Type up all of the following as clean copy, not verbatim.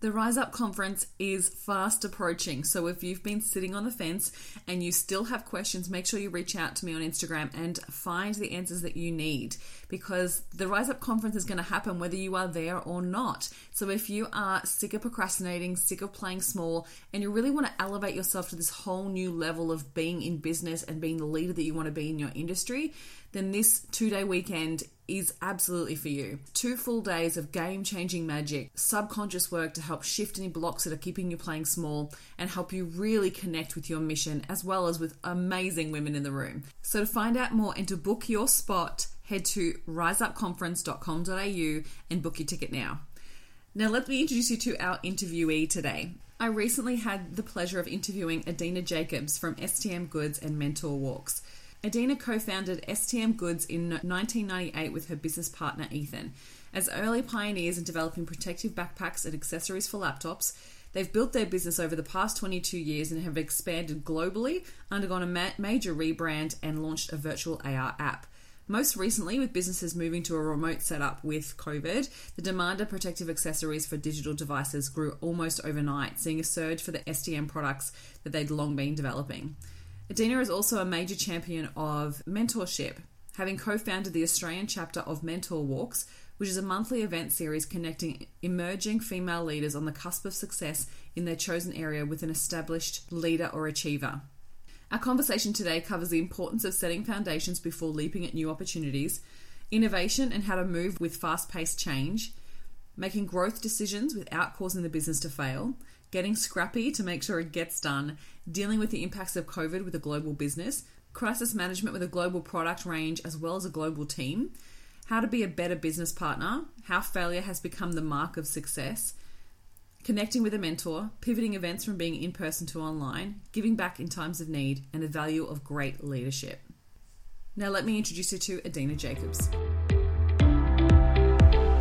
The Rise Up Conference is fast approaching, so if you've been sitting on the fence and you still have questions, make sure you reach out to me on Instagram and find the answers that you need, because the Rise Up Conference is going to happen whether you are there or not. So if you are sick of procrastinating, sick of playing small, and you really want to elevate yourself to this whole new level of being in business and being the leader that you want to be in your industry, then this two-day weekend is absolutely for you. 2 full days of game-changing magic, subconscious work to help shift any blocks that are keeping you playing small and help you really connect with your mission, as well as with amazing women in the room. So to find out more and to book your spot, head to riseupconference.com.au and book your ticket now. Now let me introduce you to our interviewee today. I recently had the pleasure of interviewing Adina Jacobs from STM Goods and Mentor Walks. Adina co-founded STM Goods in 1998 with her business partner Ethan. As early pioneers in developing protective backpacks and accessories for laptops, they've built their business over the past 22 years and have expanded globally, undergone a major rebrand, and launched a virtual AR app. Most recently, with businesses moving to a remote setup with Covid, the demand of protective accessories for digital devices grew almost overnight, seeing a surge for the STM products that they'd long been developing. Adina is also a major champion of mentorship, having co-founded the Australian chapter of Mentor Walks, which is a monthly event series connecting emerging female leaders on the cusp of success in their chosen area with an established leader or achiever. Our conversation today covers the importance of setting foundations before leaping at new opportunities, innovation and how to move with fast-paced change, making growth decisions without causing the business to fail, getting scrappy to make sure it gets done, dealing with the impacts of COVID with a global business, crisis management with a global product range as well as a global team, how to be a better business partner, how failure has become the mark of success, connecting with a mentor, pivoting events from being in person to online, giving back in times of need, and the value of great leadership. Now let me introduce you to Adina Jacobs.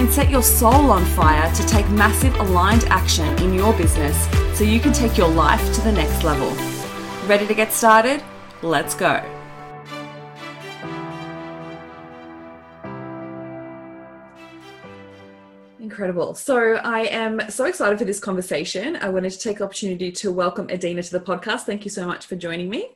and set your soul on fire to take massive aligned action in your business so you can take your life to the next level. Ready to get started? Let's go. Incredible. So I am so excited for this conversation. I wanted to take the opportunity to welcome Adina to the podcast. Thank you so much for joining me.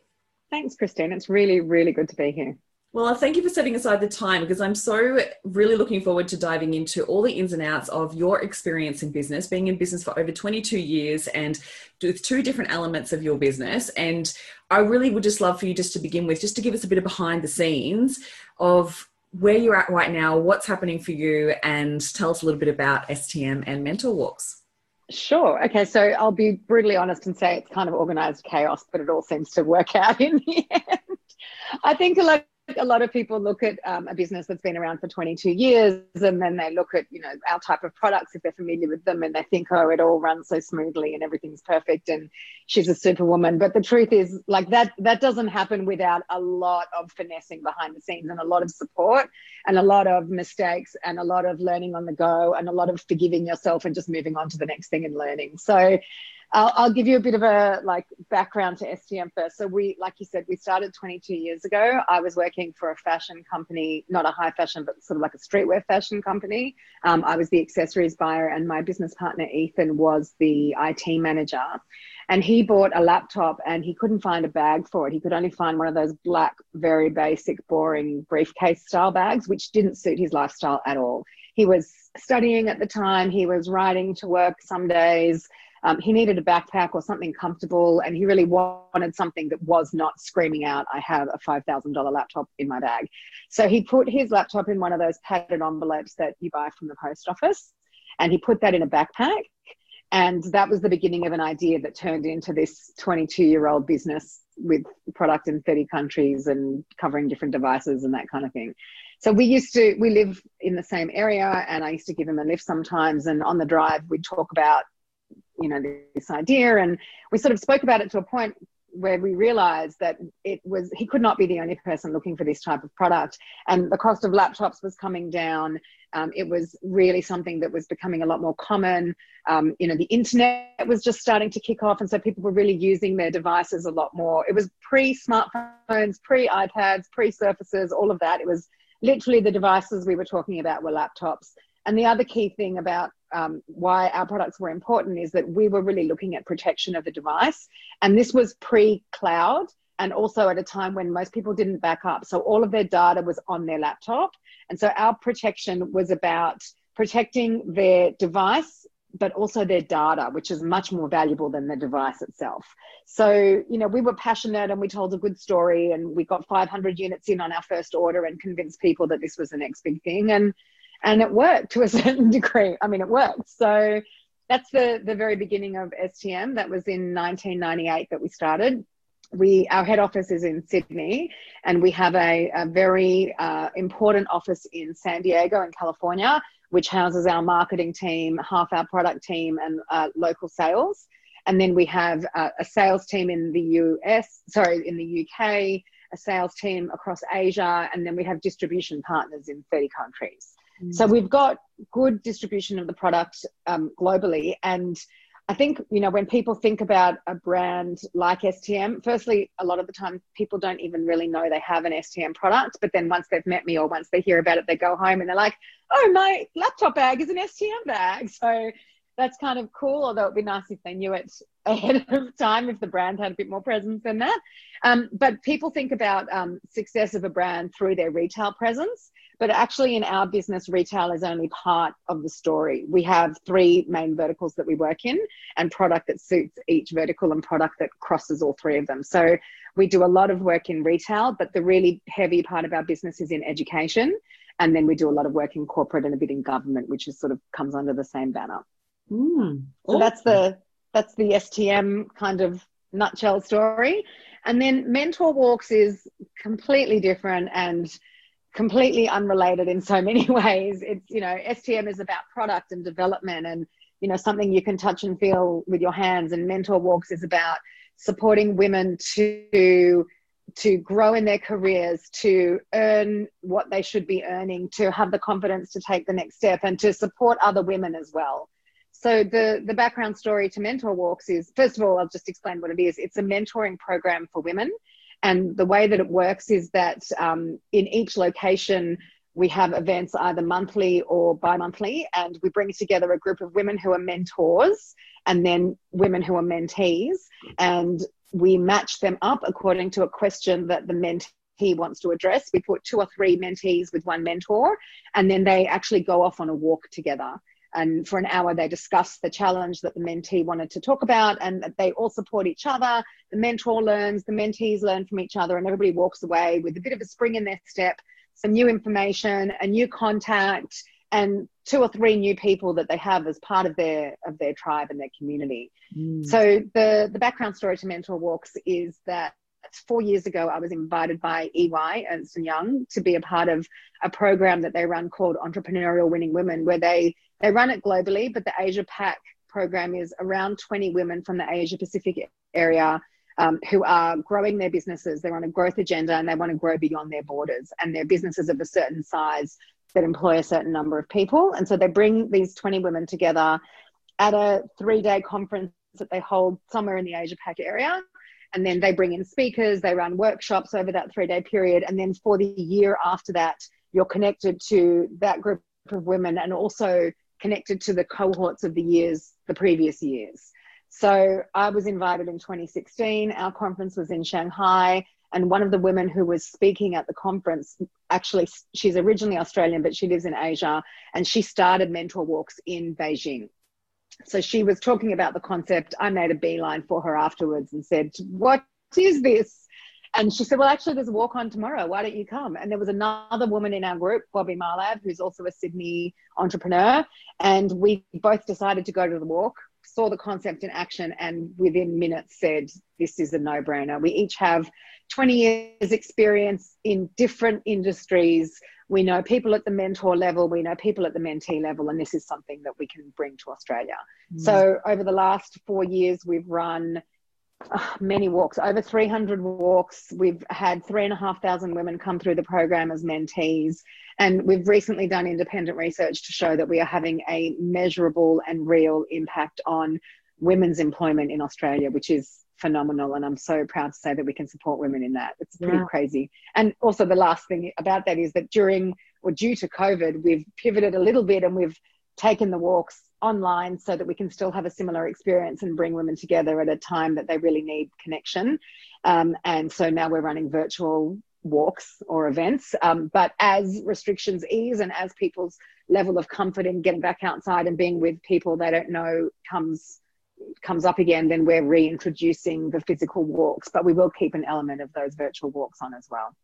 Thanks, Christine. It's really, really good to be here. Well, thank you for setting aside the time because I'm so really looking forward to diving into all the ins and outs of your experience in business, being in business for over 22 years and with 2 different elements of your business. And I really would just love for you just to begin with, just to give us a bit of behind the scenes of where you're at right now, what's happening for you, and tell us a little bit about STM and Mentor Walks. Sure. Okay. So I'll be brutally honest and say it's kind of organized chaos, but it all seems to work out in the end. I think a lot of people look at a business that's been around for 22 years and then they look at, you know, our type of products if they're familiar with them and they think, oh, it all runs so smoothly and everything's perfect and she's a superwoman. But the truth is like that doesn't happen without a lot of finessing behind the scenes and a lot of support and a lot of mistakes and a lot of learning on the go and a lot of forgiving yourself and just moving on to the next thing and learning. So I'll give you a bit of a background to STM first. So we, like you said, we started 22 years ago. I was working for a fashion company, not a high fashion, but sort of like a streetwear fashion company. I was the accessories buyer and my business partner, Ethan, was the IT manager. And he bought a laptop and he couldn't find a bag for it. He could only find one of those black, very basic, boring briefcase style bags, which didn't suit his lifestyle at all. He was studying at the time. He was riding to work some days. He needed a backpack or something comfortable and he really wanted something that was not screaming out, I have a $5,000 laptop in my bag. So he put his laptop in one of those padded envelopes that you buy from the post office and he put that in a backpack. And that was the beginning of an idea that turned into this 22-year-old business with product in 30 countries and covering different devices and that kind of thing. So we live in the same area and I used to give him a lift sometimes and on the drive we'd talk about you know, this idea. And we sort of spoke about it to a point where we realized that it was, he could not be the only person looking for this type of product. And the cost of laptops was coming down. It was really something that was becoming a lot more common. You know, the internet was just starting to kick off. And so people were really using their devices a lot more. It was pre-smartphones, pre-iPads, pre-Surfaces, all of that. It was literally the devices we were talking about were laptops. And the other key thing about why our products were important is that we were really looking at protection of the device. And this was pre-cloud and also at a time when most people didn't back up. So all of their data was on their laptop. And so our protection was about protecting their device, but also their data, which is much more valuable than the device itself. So, you know, we were passionate and we told a good story and we got 500 units in on our first order and convinced people that this was the next big thing. And it worked to a certain degree. I mean, it worked. So that's the very beginning of STM. That was in 1998 that we started. Our head office is in Sydney, and we have a very important office in San Diego in California, which houses our marketing team, half our product team, and local sales. And then we have a sales team in the UK, a sales team across Asia, and then we have distribution partners in 30 countries. Mm-hmm. So we've got good distribution of the product globally. And I think, you know, when people think about a brand like STM, firstly, a lot of the time people don't even really know they have an STM product. But then once they've met me or once they hear about it, they go home and they're like, oh, my laptop bag is an STM bag. So that's kind of cool, although it'd be nice if they knew it ahead of time, if the brand had a bit more presence than that. But people think about success of a brand through their retail presence. But actually in our business, retail is only part of the story. We have three main verticals that we work in and product that suits each vertical and product that crosses all three of them. So we do a lot of work in retail, but the really heavy part of our business is in education. And then we do a lot of work in corporate and a bit in government, which is sort of comes under the same banner. Mm, awesome. So that's the STM kind of nutshell story. And then Mentor Walks is completely different and completely unrelated in so many ways. It's, you know, STM is about product and development and, you know, something you can touch and feel with your hands. And Mentor Walks is about supporting women to grow in their careers, to earn what they should be earning, to have the confidence to take the next step and to support other women as well. So the background story to Mentor Walks is, first of all, I'll just explain what it is. It's a mentoring program for women. And the way that it works is that in each location, we have events either monthly or bi-monthly, and we bring together a group of women who are mentors and then women who are mentees. And we match them up according to a question that the mentee wants to address. We put two or three mentees with one mentor, and then they actually go off on a walk together. And for an hour, they discuss the challenge that the mentee wanted to talk about, and they all support each other. The mentor learns, the mentees learn from each other, and everybody walks away with a bit of a spring in their step, some new information, a new contact, and two or three new people that they have as part of their tribe and their community. Mm. So the background story to Mentor Walks is that 4 years ago, I was invited by EY, Ernst and Young, to be a part of a program that they run called Entrepreneurial Winning Women, where they run it globally, but the Asia Pac program is around 20 women from the Asia Pacific area who are growing their businesses. They're on a growth agenda and they want to grow beyond their borders, and their businesses of a certain size that employ a certain number of people. And so they bring these 20 women together at a 3-day conference that they hold somewhere in the Asia Pac area. And then they bring in speakers, they run workshops over that 3-day period. And then for the year after that, you're connected to that group of women and also connected to the cohorts of the previous years. So I was invited in 2016. Our conference was in Shanghai. And one of the women who was speaking at the conference, actually, she's originally Australian, but she lives in Asia. And she started Mentor Walks in Beijing. So she was talking about the concept. I made a beeline for her afterwards and said, what is this? And she said, well, actually, there's a walk on tomorrow. Why don't you come? And there was another woman in our group, Bobby Marlab, who's also a Sydney entrepreneur. And we both decided to go to the walk, saw the concept in action, and within minutes said, this is a no-brainer. We each have 20 years experience in different industries. We know people at the mentor level, we know people at the mentee level, and this is something that we can bring to Australia. Mm. So over the last 4 years, we've run many walks, over 300 walks. We've had 3,500 women come through the program as mentees, and we've recently done independent research to show that we are having a measurable and real impact on women's employment in Australia, which is phenomenal, and I'm so proud to say that we can support women in that. It's pretty crazy. And also the last thing about that is that during or due to COVID, we've pivoted a little bit and we've taken the walks online so that we can still have a similar experience and bring women together at a time that they really need connection. And so now we're running virtual walks or events. But as restrictions ease and as people's level of comfort in getting back outside and being with people they don't know comes up again, then we're reintroducing the physical walks, but we will keep an element of those virtual walks on as well.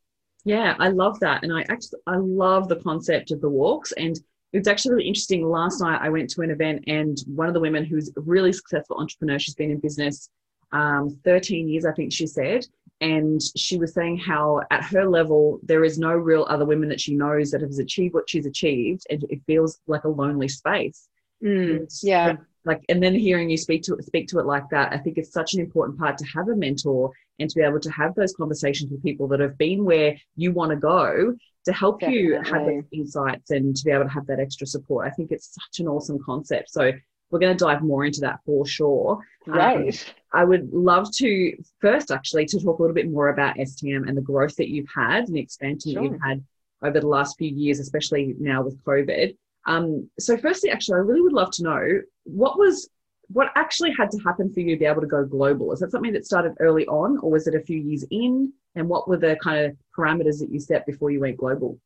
Yeah, I love that. And I love the concept of the walks. And it's actually really interesting. Last night I went to an event, and one of the women who's a really successful entrepreneur, she's been in business 13 years, I think she said. And she was saying how at her level, there is no real other women that she knows that has achieved what she's achieved. And it feels like a lonely space. Mm, yeah. Like, and then hearing you speak to it like that, I think it's such an important part to have a mentor and to be able to have those conversations with people that have been where you want to go to help you have those insights and to be able to have that extra support. I think it's such an awesome concept. So we're going to dive more into that for sure. Right. I would love to first actually to talk a little bit more about STM and the growth that you've had and the expansion that you've had over the last few years, especially now with COVID. So firstly, actually, I really would love to know what actually had to happen for you to be able to go global. Is that something that started early on, or was it a few years in? And what were the kind of parameters that you set before you went global?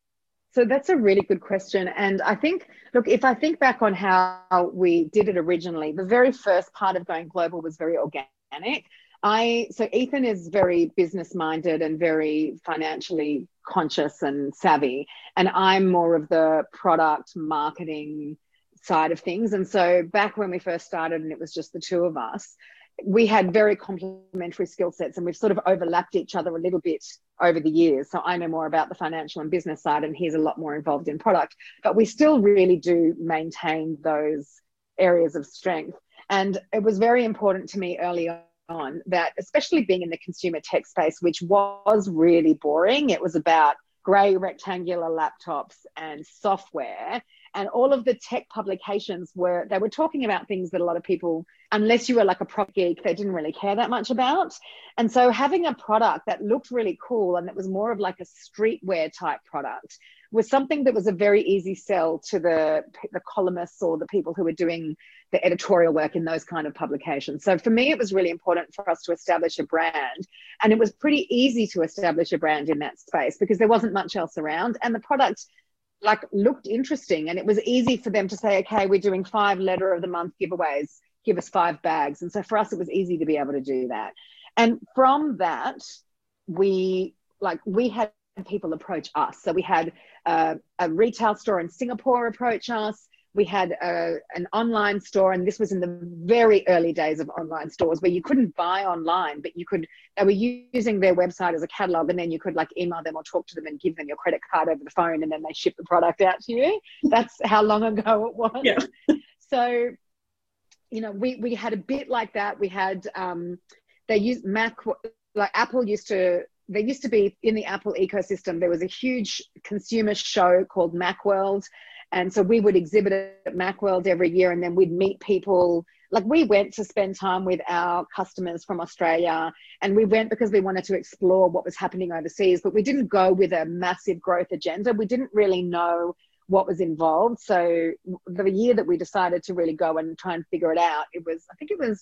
So that's a really good question. And I think, look, if I think back on how we did it originally, the very first part of going global was very organic. So Ethan is very business-minded and very financially conscious and savvy, and I'm more of the product marketing side of things. And so back when we first started and it was just the two of us, we had very complementary skill sets, and we've sort of overlapped each other a little bit over the years. So I know more about the financial and business side, and he's a lot more involved in product, but we still really do maintain those areas of strength. And it was very important to me early on that, especially being in the consumer tech space, which was really boring. It was about grey rectangular laptops and software, and all of the tech publications were talking about things that a lot of people, unless you were like a prop geek, they didn't really care that much about. And so having a product that looked really cool and that was more of like a streetwear type product was something that was a very easy sell to the columnists or the people who were doing the editorial work in those kind of publications. So for me, it was really important for us to establish a brand, and it was pretty easy to establish a brand in that space because there wasn't much else around, and the product like looked interesting, and it was easy for them to say, okay, we're doing 5 letter of the month giveaways, give us 5 bags. And so for us, it was easy to be able to do that. And from that, we had people approach us. So we had a retail store in Singapore approach us. We had an online store, and this was in the very early days of online stores where you couldn't buy online, but they were using their website as a catalog, and then you could like email them or talk to them and give them your credit card over the phone, and then they ship the product out to you. That's how long ago it was. Yeah. So, you know, we had a bit like that. We had, they used Apple there used to be in the Apple ecosystem, there was a huge consumer show called MacWorld. And so we would exhibit at MacWorld every year, and then we'd meet people. Like, we went to spend time with our customers from Australia, and we went because we wanted to explore what was happening overseas, but we didn't go with a massive growth agenda. We didn't really know what was involved. So the year that we decided to really go and try and figure it out, I think it was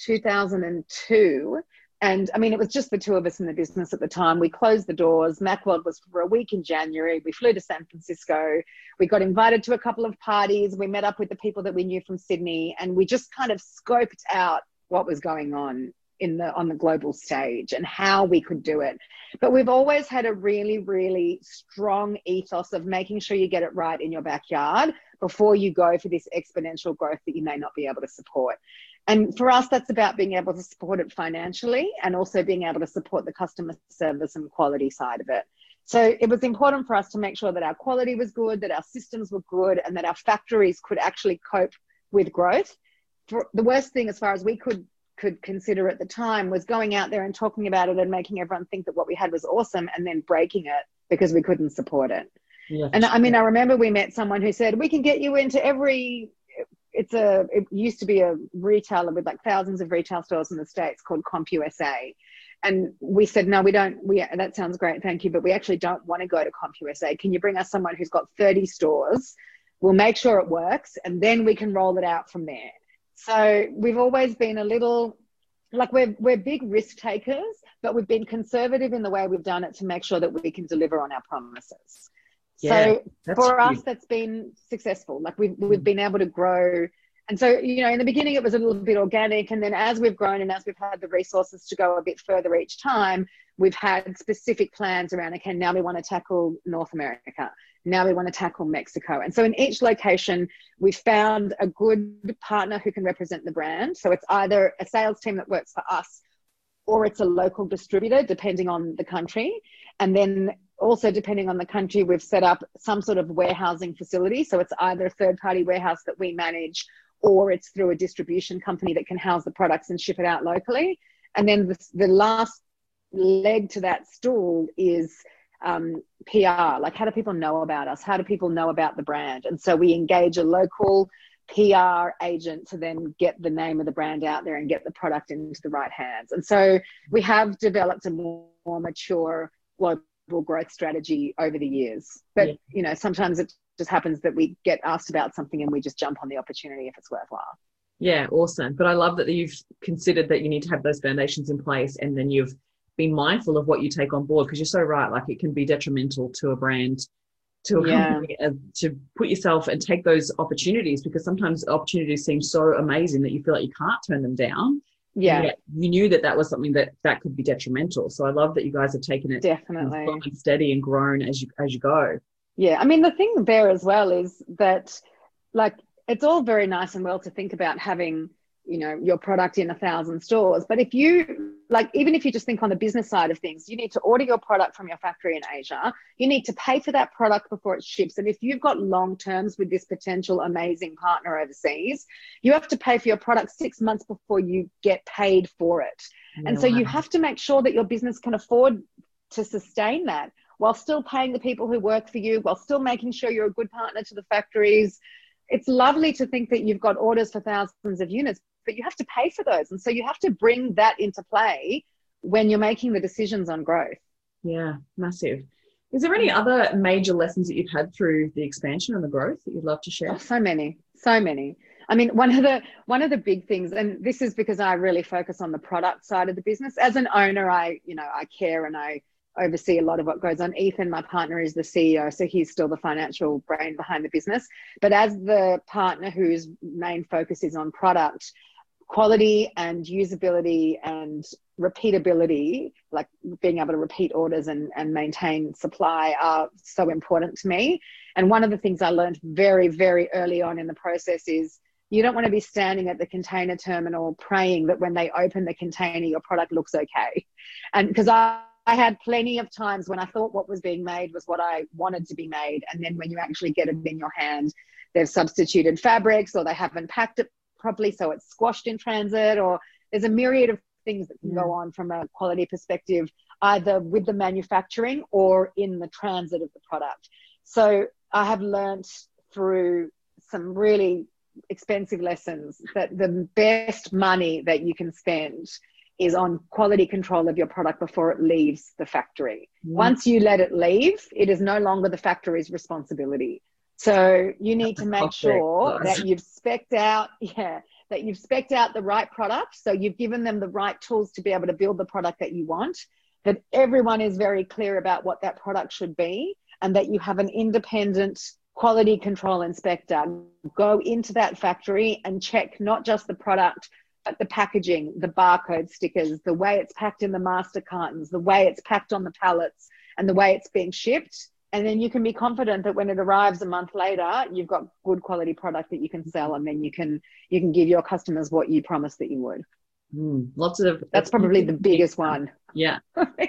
2002. And I mean, it was just the two of us in the business at the time. We closed the doors. MacWorld was for a week in January. We flew to San Francisco. We got invited to a couple of parties. We met up with the people that we knew from Sydney, and we just kind of scoped out what was going on on the global stage and how we could do it. But we've always had a really, really strong ethos of making sure you get it right in your backyard before you go for this exponential growth that you may not be able to support. And for us, that's about being able to support it financially and also being able to support the customer service and quality side of it. So it was important for us to make sure that our quality was good, that our systems were good, and that our factories could actually cope with growth. The worst thing, as far as we could consider at the time, was going out there and talking about it and making everyone think that what we had was awesome and then breaking it because we couldn't support it. Yeah. And I mean, I remember we met someone who said, we can get you into every, it used to be a retailer with like thousands of retail stores in the States called CompUSA. And we said, no, we don't, that sounds great, thank you, but we actually don't want to go to CompUSA. Can you bring us someone who's got 30 stores? We'll make sure it works and then we can roll it out from there. So we've always been a little, like we're big risk takers, but we've been conservative in the way we've done it to make sure that we can deliver on our promises. Yeah, so for us, that's been successful. Like we've been able to grow. And so, you know, in the beginning, it was a little bit organic. And then as we've grown and as we've had the resources to go a bit further each time, we've had specific plans around, okay, now we want to tackle North America. Now we want to tackle Mexico. And so in each location, we found a good partner who can represent the brand. So it's either a sales team that works for us or it's a local distributor, depending on the country. And then also depending on the country, we've set up some sort of warehousing facility. So it's either a third-party warehouse that we manage or it's through a distribution company that can house the products and ship it out locally. And then the last leg to that stool is PR. Like, how do people know about us? How do people know about the brand? And so we engage a local PR agent to then get the name of the brand out there and get the product into the right hands. And so we have developed a more mature global growth strategy over the years. But, you know, sometimes it just happens that we get asked about something and we just jump on the opportunity if it's worthwhile. Yeah, awesome. But I love that you've considered that you need to have those foundations in place and then you've been mindful of what you take on board, because you're so right. Like, it can be detrimental to a brand, to a company, to put yourself and take those opportunities, because sometimes opportunities seem so amazing that you feel like you can't turn them down. Yeah, you knew that that was something that could be detrimental. So I love that you guys have taken it definitely and steady and grown as you go. Yeah, I mean, the thing there as well is that, like, it's all very nice and well to think about having, you know, your product in 1,000 stores. But if you, like, even if you just think on the business side of things, you need to order your product from your factory in Asia. You need to pay for that product before it ships. And if you've got long terms with this potential amazing partner overseas, you have to pay for your product 6 months before you get paid for it. Yeah. And so you have to make sure that your business can afford to sustain that, while still paying the people who work for you, while still making sure you're a good partner to the factories. It's lovely to think that you've got orders for thousands of units, but you have to pay for those. And so you have to bring that into play when you're making the decisions on growth. Yeah, massive. Is there any other major lessons that you've had through the expansion and the growth that you'd love to share? Oh, so many, so many. I mean, one of the big things, and this is because I really focus on the product side of the business. As an owner, I care and I oversee a lot of what goes on. Ethan, my partner, is the CEO, so he's still the financial brain behind the business. But as the partner whose main focus is on product, quality and usability and repeatability, like being able to repeat orders and maintain supply, are so important to me. And one of the things I learned very, very early on in the process is you don't want to be standing at the container terminal praying that when they open the container, your product looks okay. And because I had plenty of times when I thought what was being made was what I wanted to be made. And then when you actually get it in your hand, they've substituted fabrics or they haven't packed it properly, so it's squashed in transit, or there's a myriad of things that can go on from a quality perspective, either with the manufacturing or in the transit of the product. So I have learnt through some really expensive lessons that the best money that you can spend is on quality control of your product before it leaves the factory. Once you let it leave, it is no longer the factory's responsibility. So you need to make sure that you've specced out, the right product. So you've given them the right tools to be able to build the product that you want, that everyone is very clear about what that product should be, and that you have an independent quality control inspector go into that factory and check not just the product, but the packaging, the barcode stickers, the way it's packed in the master cartons, the way it's packed on the pallets, and the way it's being shipped. And then you can be confident that when it arrives a month later, you've got good quality product that you can sell, and then you can give your customers what you promised that you would. That's probably the biggest one. Yeah.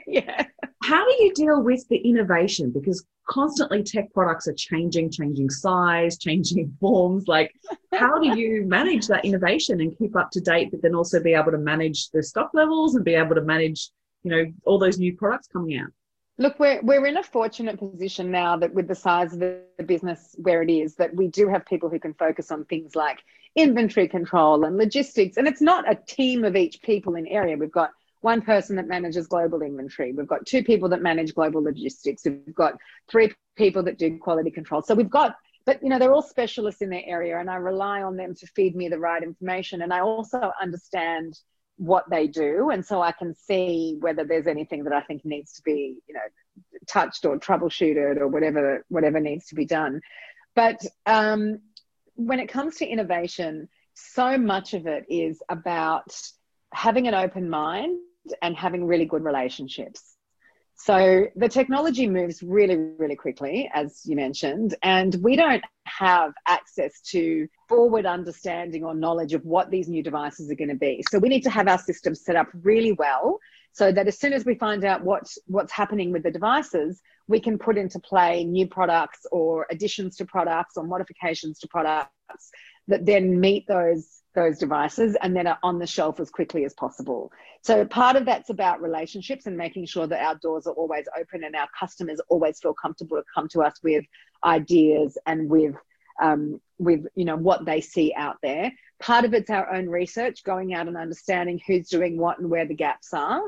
Yeah. How do you deal with the innovation? Because constantly tech products are changing size, changing forms. Like, how do you manage that innovation and keep up to date, but then also be able to manage the stock levels and be able to manage, you know, all those new products coming out? Look, we're in a fortunate position now that with the size of the business where it is, that we do have people who can focus on things like inventory control and logistics. And it's not a team of each people in area. We've got one person that manages global inventory. We've got two people that manage global logistics. We've got three people that do quality control. So we've got, but you know, they're all specialists in their area, and I rely on them to feed me the right information. And I also understand what they do, and so I can see whether there's anything that I think needs to be, you know, touched or troubleshooted or whatever needs to be done. But when it comes to innovation, so much of it is about having an open mind and having really good relationships. So the technology moves really quickly, as you mentioned, and we don't have access to forward understanding or knowledge of what these new devices are going to be. So we need to have our systems set up really well so that as soon as we find out what's happening with the devices, we can put into play new products or additions to products or modifications to products that then meet those devices and then are on the shelf as quickly as possible. So part of that's about relationships and making sure that our doors are always open and our customers always feel comfortable to come to us with ideas and with you know, what they see out there. Part of it's our own research, going out and understanding who's doing what and where the gaps are.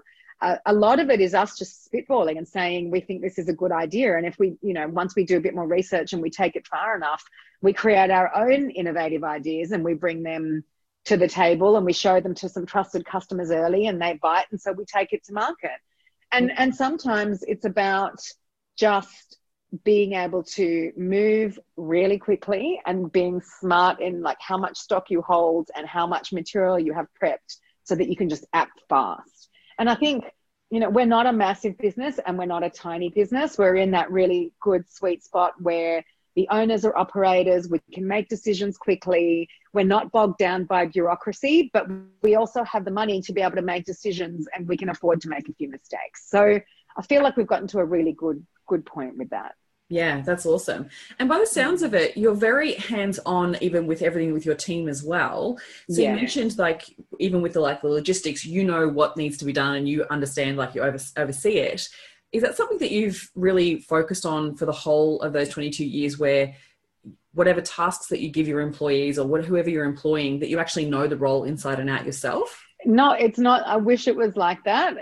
A lot of it is us just spitballing and saying, we think this is a good idea. And if we, you know, once we do a bit more research and we take it far enough, we create our own innovative ideas and we bring them to the table and we show them to some trusted customers early and they bite. And so we take it to market. And sometimes it's about just being able to move really quickly and being smart in like how much stock you hold and how much material you have prepped so that you can just act fast. And I think, you know, we're not a massive business and we're not a tiny business. We're in that really good sweet spot where the owners are operators. We can make decisions quickly. We're not bogged down by bureaucracy, but we also have the money to be able to make decisions and we can afford to make a few mistakes. So I feel like we've gotten to a really good point with that. Yeah, that's awesome. And by the sounds of it, you're very hands-on even with everything with your team as well. So yeah. You mentioned like, even with the like the logistics, you know what needs to be done and you understand, like you oversee it. Is that something that you've really focused on for the whole of those 22 years where whatever tasks that you give your employees or whoever you're employing, that you actually know the role inside and out yourself? No, it's not. I wish it was like that.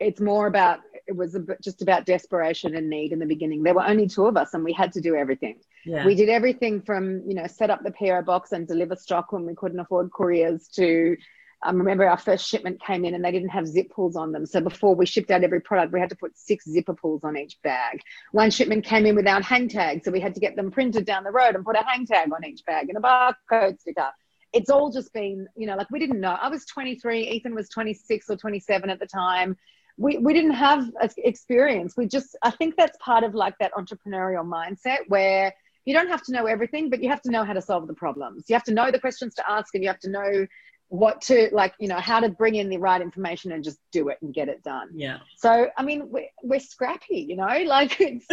It's more about, it was just about desperation and need in the beginning. There were only two of us and we had to do everything. Yeah. We did everything from, you know, set up the PO box and deliver stock when we couldn't afford couriers to, I remember our first shipment came in and they didn't have zip pulls on them. So before we shipped out every product, we had to put 6 zipper pulls on each bag. One shipment came in without hang tags. So we had to get them printed down the road and put a hang tag on each bag and a barcode sticker. It's all just been, you know, like we didn't know. I was 23, Ethan was 26 or 27 at the time. We didn't have experience. We just, I think that's part of like that entrepreneurial mindset where you don't have to know everything, but you have to know how to solve the problems. You have to know the questions to ask and you have to know what to, like, you know, how to bring in the right information and just do it and get it done. Yeah. So, I mean, we're scrappy, you know, like it's,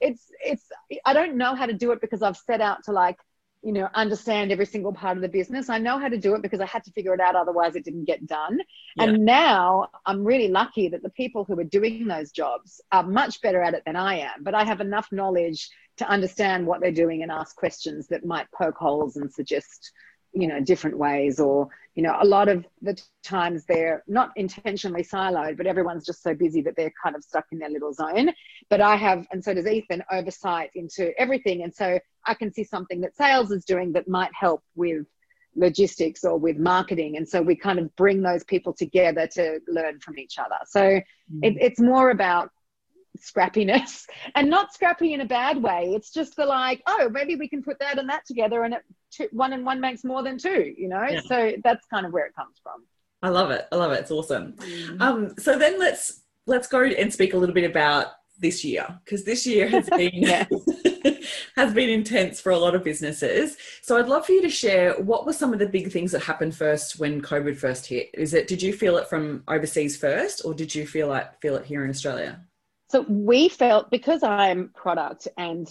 it's, I don't know how to do it because I've set out to like, you know, understand every single part of the business. I know how to do it because I had to figure it out. Otherwise it didn't get done. Yeah. And now I'm really lucky that the people who are doing those jobs are much better at it than I am, but I have enough knowledge to understand what they're doing and ask questions that might poke holes and suggest, you know, different ways. Or, you know, a lot of the times they're not intentionally siloed, but everyone's just so busy that they're kind of stuck in their little zone. But I have, and so does Ethan, oversight into everything. And so I can see something that sales is doing that might help with logistics or with marketing. And so we kind of bring those people together to learn from each other. So it's more about scrappiness, and not scrappy in a bad way. It's just the like, oh, maybe we can put that and that together and one and one makes more than two, you know? Yeah. So that's kind of where it comes from. I love it. I love it. It's awesome. So then let's go and speak a little bit about this year, because this year has been has been intense for a lot of businesses. So I'd love for you to share, what were some of the big things that happened first when COVID first hit? Did you feel it from overseas first, or did you feel it here in Australia? So we felt, because I'm product and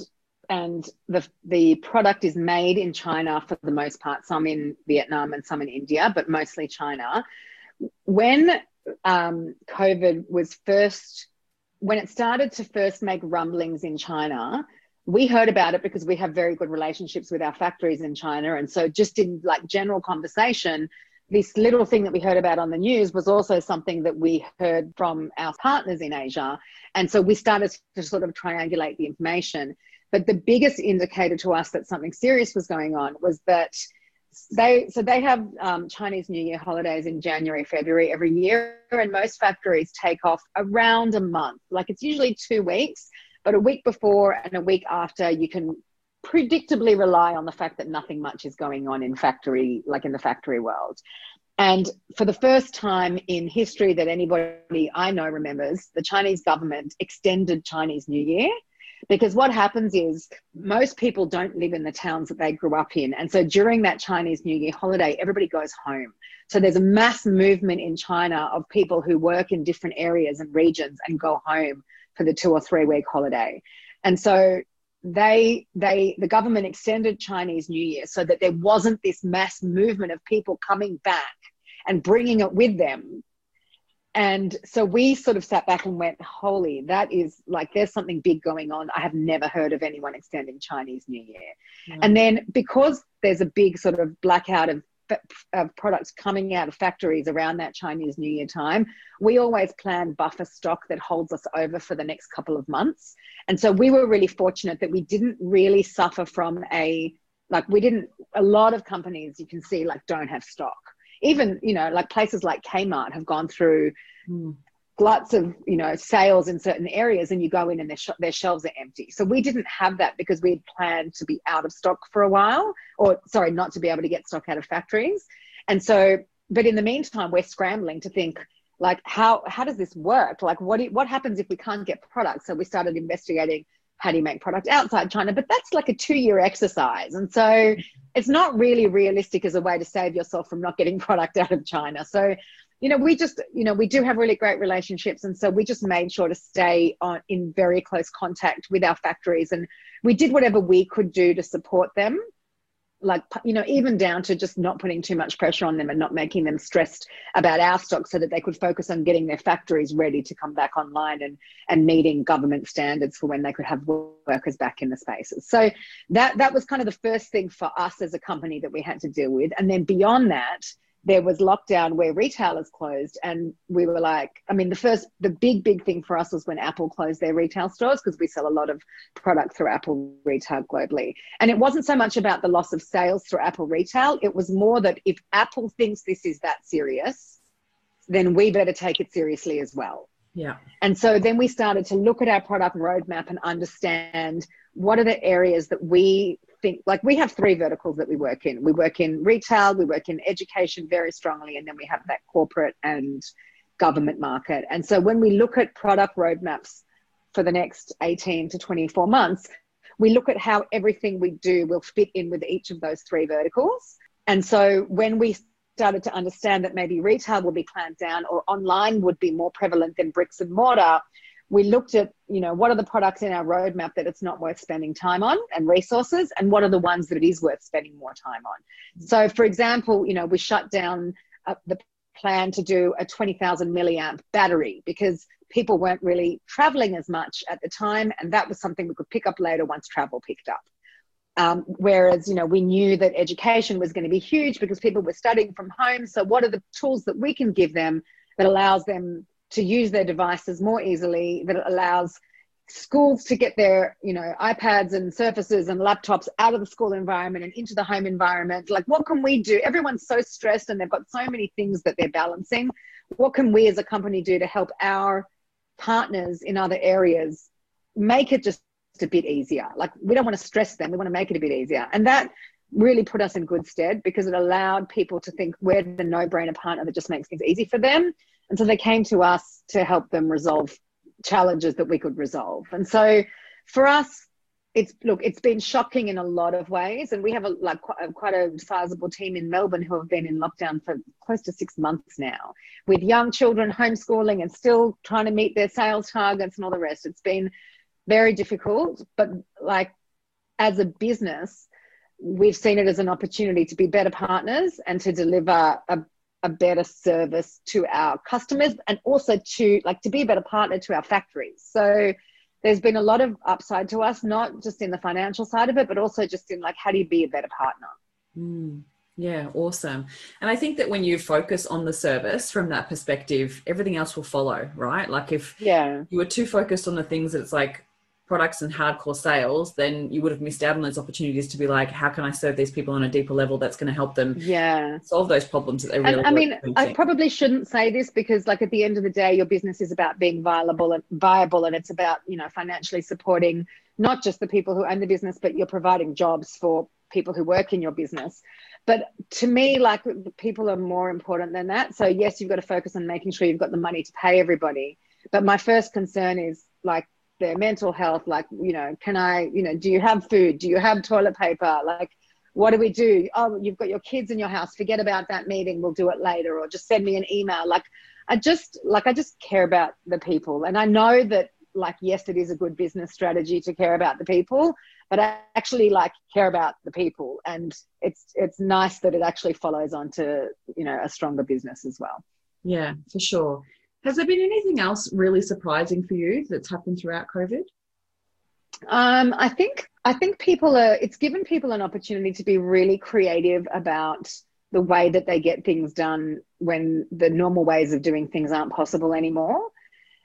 the product is made in China for the most part, some in Vietnam and some in India, but mostly China. When COVID was first, when it started to first make rumblings in China, we heard about it because we have very good relationships with our factories in China. And so just in like general conversation, this little thing that we heard about on the news was also something that we heard from our partners in Asia. And so we started to sort of triangulate the information. But the biggest indicator to us that something serious was going on was that they have Chinese New Year holidays in January, February every year, and most factories take off around a month. Like, it's usually 2 weeks, but a week before and a week after, you can predictably rely on the fact that nothing much is going on in factory, like in the factory world. And for the first time in history that anybody I know remembers, the Chinese government extended Chinese New Year. Because what happens is most people don't live in the towns that they grew up in. And so during that Chinese New Year holiday, everybody goes home. So there's a mass movement in China of people who work in different areas and regions and go home for the 2 or 3 week holiday. And so the government extended Chinese New Year so that there wasn't this mass movement of people coming back and bringing it with them. And so we sort of sat back and went, holy, that is like, there's something big going on. I have never heard of anyone extending Chinese New Year. Mm. And then because there's a big sort of blackout of products coming out of factories around that Chinese New Year time, we always plan buffer stock that holds us over for the next couple of months. And so we were really fortunate that we didn't really suffer from a lot of companies you can see like don't have stock. Even, like places like Kmart have gone through gluts of, sales in certain areas, and you go in and their shelves are empty. So we didn't have that because we had planned to be out of stock for a while, not to be able to get stock out of factories. And so, but in the meantime, we're scrambling to think like, how does this work? Like what happens if we can't get products? So we started investigating, how do you make product outside China? But that's like a 2-year exercise. And so it's not really realistic as a way to save yourself from not getting product out of China. So, we do have really great relationships. And so we just made sure to stay in very close contact with our factories. And we did whatever we could do to support them. Like, even down to just not putting too much pressure on them and not making them stressed about our stock so that they could focus on getting their factories ready to come back online and meeting government standards for when they could have workers back in the spaces. So that was kind of the first thing for us as a company that we had to deal with. And then beyond that, there was lockdown where retailers closed, and we were like, the big thing for us was when Apple closed their retail stores, because we sell a lot of product through Apple retail globally. And it wasn't so much about the loss of sales through Apple retail. It was more that if Apple thinks this is that serious, then we better take it seriously as well. Yeah. And so then we started to look at our product roadmap and understand what are the areas that we think, like we have 3 verticals that we work in. We work in retail, we work in education very strongly, and then we have that corporate and government market. And so when we look at product roadmaps for the next 18 to 24 months, we look at how everything we do will fit in with each of those 3 verticals. And so when we started to understand that maybe retail will be clamped down or online would be more prevalent than bricks and mortar, we looked at, what are the products in our roadmap that it's not worth spending time on and resources, and what are the ones that it is worth spending more time on. So, for example, we shut down the plan to do a 20,000 milliamp battery because people weren't really traveling as much at the time, and that was something we could pick up later once travel picked up. Whereas, we knew that education was going to be huge because people were studying from home. So what are the tools that we can give them that allows them to use their devices more easily, that allows schools to get their, iPads and Surfaces and laptops out of the school environment and into the home environment. Like, what can we do? Everyone's so stressed and they've got so many things that they're balancing. What can we as a company do to help our partners in other areas make it just a bit easier? Like, we don't want to stress them. We want to make it a bit easier. And that really put us in good stead because it allowed people to think we're the no-brainer partner that just makes things easy for them. And so they came to us to help them resolve challenges that we could resolve. And so for us, It's been shocking in a lot of ways, and we have quite a sizable team in Melbourne who have been in lockdown for close to 6 months now, with young children homeschooling and still trying to meet their sales targets and all the rest. It's been very difficult, but like as a business, we've seen it as an opportunity to be better partners and to deliver a better service to our customers, and also to be a better partner to our factories. So there's been a lot of upside to us, not just in the financial side of it, but also just in how do you be a better partner? Mm, yeah, awesome. And I think that when you focus on the service from that perspective, everything else will follow, right? If you were too focused on the things that it's products and hardcore sales, then you would have missed out on those opportunities to be how can I serve these people on a deeper level that's going to help them solve those problems that they really want. I mean, I probably shouldn't say this because at the end of the day, your business is about being viable, and it's about, financially supporting not just the people who own the business, but you're providing jobs for people who work in your business. But to me, people are more important than that. So yes, you've got to focus on making sure you've got the money to pay everybody. But my first concern is their mental health, can I, do you have food? Do you have toilet paper? What do we do? Oh, you've got your kids in your house. Forget about that meeting. We'll do it later. Or just send me an email. I just care about the people. And I know that, yes, it is a good business strategy to care about the people, but I actually care about the people. And it's nice that it actually follows on to, a stronger business as well. Yeah, for sure. Has there been anything else really surprising for you that's happened throughout COVID? I think it's given people an opportunity to be really creative about the way that they get things done when the normal ways of doing things aren't possible anymore.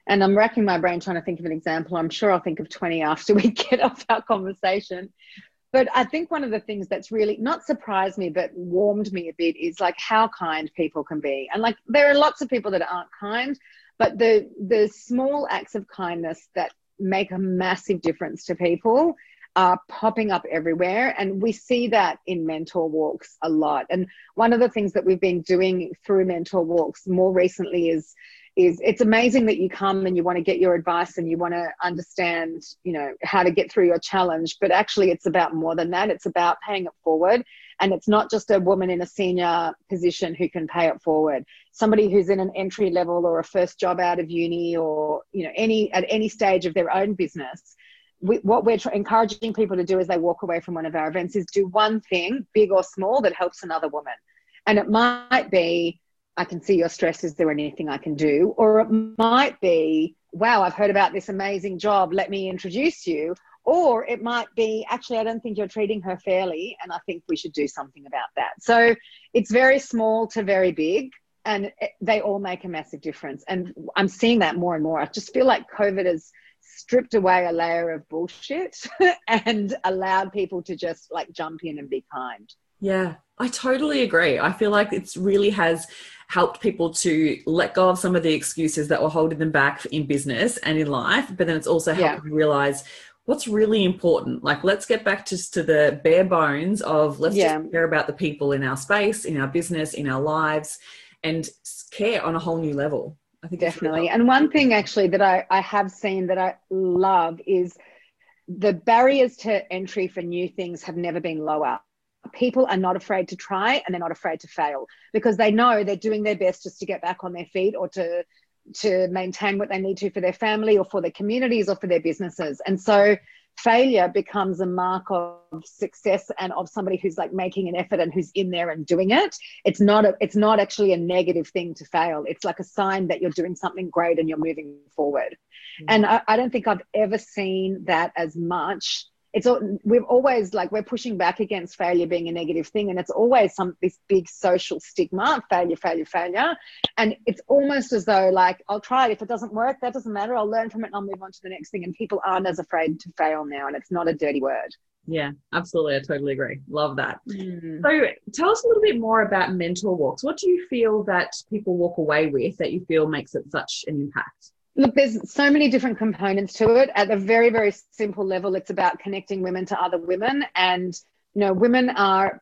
And I'm racking my brain trying to think of an example. I'm sure I'll think of 20 after we get off our conversation. But I think one of the things that's really not surprised me, but warmed me a bit is how kind people can be. And there are lots of people that aren't kind, but the small acts of kindness that make a massive difference to people are popping up everywhere. And we see that in Mentor Walks a lot. And one of the things that we've been doing through Mentor Walks more recently is it's amazing that you come and you want to get your advice and you want to understand, how to get through your challenge. But actually it's about more than that. It's about paying it forward. And it's not just a woman in a senior position who can pay it forward. Somebody who's in an entry level or a first job out of uni or, at any stage of their own business. What we're encouraging people to do as they walk away from one of our events is do one thing, big or small, that helps another woman. And it might be, I can see your stress. Is there anything I can do? Or it might be, wow, I've heard about this amazing job. Let me introduce you. Or it might be, actually, I don't think you're treating her fairly, and I think we should do something about that. So it's very small to very big, and they all make a massive difference. And I'm seeing that more and more. I just feel COVID has stripped away a layer of bullshit and allowed people to just jump in and be kind. Yeah, I totally agree. I feel it's really has helped people to let go of some of the excuses that were holding them back in business and in life. But then it's also helped them realize what's really important. Let's get back to the bare bones of let's just care about the people in our space, in our business, in our lives, and care on a whole new level. I think definitely. And one thing actually that I have seen that I love is the barriers to entry for new things have never been lower. People are not afraid to try, and they're not afraid to fail because they know they're doing their best just to get back on their feet or to maintain what they need to for their family or for their communities or for their businesses. And so failure becomes a mark of success and of somebody who's making an effort and who's in there and doing it. It's not actually a negative thing to fail. It's a sign that you're doing something great and you're moving forward. Mm-hmm. And I don't think I've ever seen that as much. We've always we're pushing back against failure being a negative thing, and it's always this big social stigma, failure. And it's almost as though I'll try it. If it doesn't work, that doesn't matter. I'll learn from it and I'll move on to the next thing. And people aren't as afraid to fail now, and it's not a dirty word. Yeah, absolutely. I totally agree. Love that. Mm. So tell us a little bit more about Mentor Walks. What do you feel that people walk away with that you feel makes it such an impact? Look, there's so many different components to it. At a very, very simple level, it's about connecting women to other women. And, women are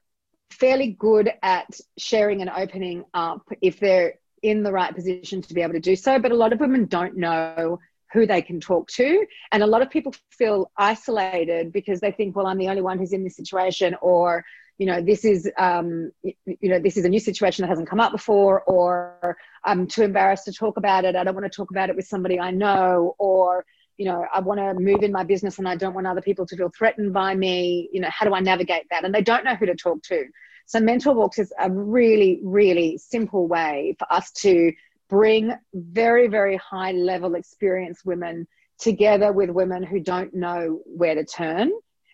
fairly good at sharing and opening up if they're in the right position to be able to do so. But a lot of women don't know who they can talk to. And a lot of people feel isolated because they think, well, I'm the only one who's in this situation, or, you know, this is, this is a new situation that hasn't come up before, or I'm too embarrassed to talk about it. I don't want to talk about it with somebody I know, or, you know, I want to move in my business and I don't want other people to feel threatened by me. You know, how do I navigate that? And they don't know who to talk to. So Mentor Walks is a really, really simple way for us to bring very, very high level experienced women together with women who don't know where to turn.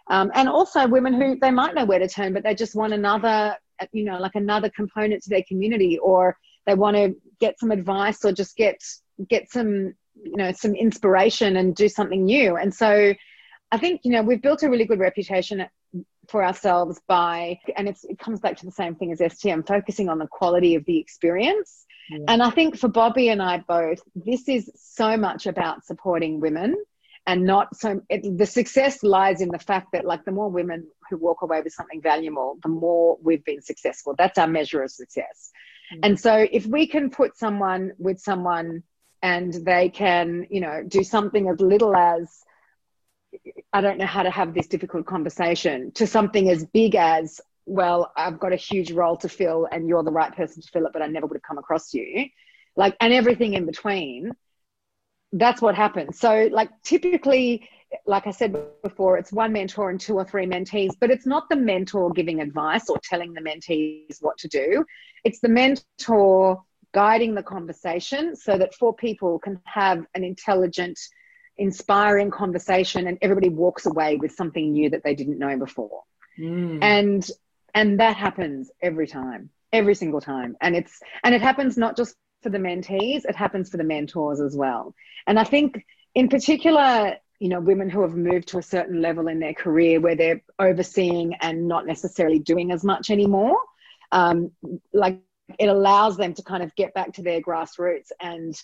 And also women who they might know where to turn, but they just want another, you know, like another component to their community, or they want to get some advice, or just get some, you know, some inspiration and do something new. And so I think, you know, we've built a really good reputation for ourselves by, and it comes back to the same thing as STM, focusing on the quality of the experience. Yeah. And I think for Bobby and I both, this is so much about supporting women. And not so, the success lies in the fact that, like, the more women who walk away with something valuable, the more we've been successful. That's our measure of success. Mm-hmm. And so if we can put someone with someone and they can, you know, do something as little as, I don't know how to have this difficult conversation, to something as big as, well, I've got a huge role to fill and you're the right person to fill it, but I never would have come across you. Like, and everything in between. That's what happens. So, like, typically, like I said before, it's one mentor and two or three mentees, but it's not the mentor giving advice or telling the mentees what to do. It's the mentor guiding the conversation so that four people can have an intelligent, inspiring conversation and everybody walks away with something new that they didn't know before. Mm. And that happens every time, every single time. And it happens not just for the mentees, it happens for the mentors as well. And I think in particular, you know, women who have moved to a certain level in their career where they're overseeing and not necessarily doing as much anymore, like, it allows them to kind of get back to their grassroots and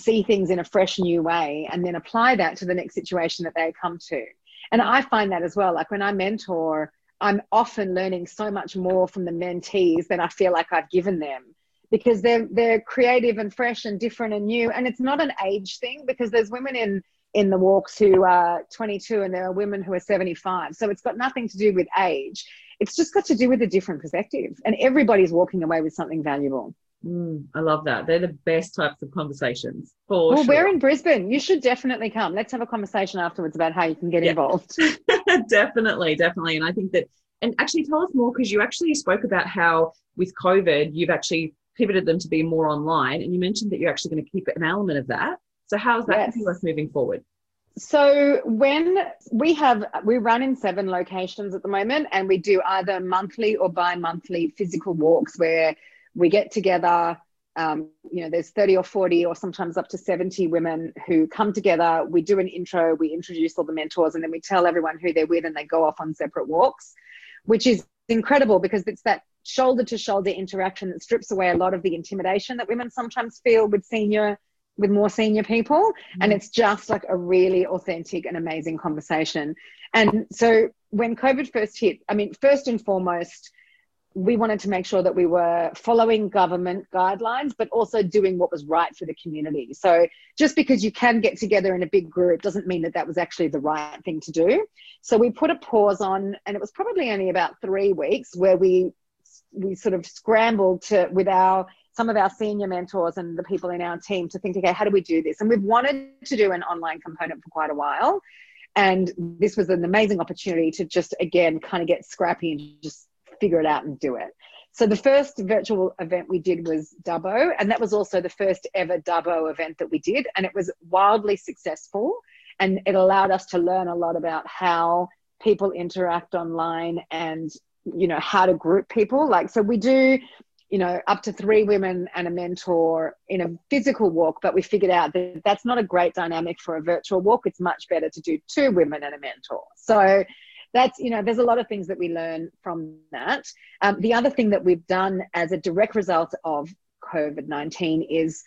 see things in a fresh new way and then apply that to the next situation that they come to. And I find that as well, like, when I mentor, I'm often learning so much more from the mentees than I feel like I've given them, because they're creative and fresh and different and new. And it's not an age thing, because there's women in the walks who are 22 and there are women who are 75. So it's got nothing to do with age. It's just got to do with a different perspective. And everybody's walking away with something valuable. Mm, I love that. They're the best types of conversations. For well, sure. We're in Brisbane. You should definitely come. Let's have a conversation afterwards about how you can get involved. Definitely, definitely. And I think that, and actually tell us more, because you actually spoke about how with COVID, you've actually pivoted them to be more online, and you mentioned that you're actually going to keep an element of that. So how's that going to work moving forward? So when we run in 7 locations at the moment, and we do either monthly or bi-monthly physical walks where we get together. You know, there's 30 or 40 or sometimes up to 70 women who come together. We do an intro, we introduce all the mentors, and then we tell everyone who they're with, and they go off on separate walks, which is incredible because it's that shoulder to shoulder interaction that strips away a lot of the intimidation that women sometimes feel with more senior people. Mm-hmm. And it's just like a really authentic and amazing conversation. And so when COVID first hit, I mean, first and foremost, we wanted to make sure that we were following government guidelines, but also doing what was right for the community. So just because you can get together in a big group doesn't mean that that was actually the right thing to do. So we put a pause on, and it was probably only about 3 weeks where we sort of scrambled to with some of our senior mentors and the people in our team to think, okay, how do we do this? And we've wanted to do an online component for quite a while. And this was an amazing opportunity to just, again, kind of get scrappy and just figure it out and do it. So the first virtual event we did was Dubbo. And that was also the first ever Dubbo event that we did. And it was wildly successful. And it allowed us to learn a lot about how people interact online and, you know, how to group people. Like, so we do, you know, up to 3 women and a mentor in a physical walk, but we figured out that that's not a great dynamic for a virtual walk. It's much better to do 2 women and a mentor. So that's, you know, there's a lot of things that we learn from that. The other thing that we've done as a direct result of COVID-19 is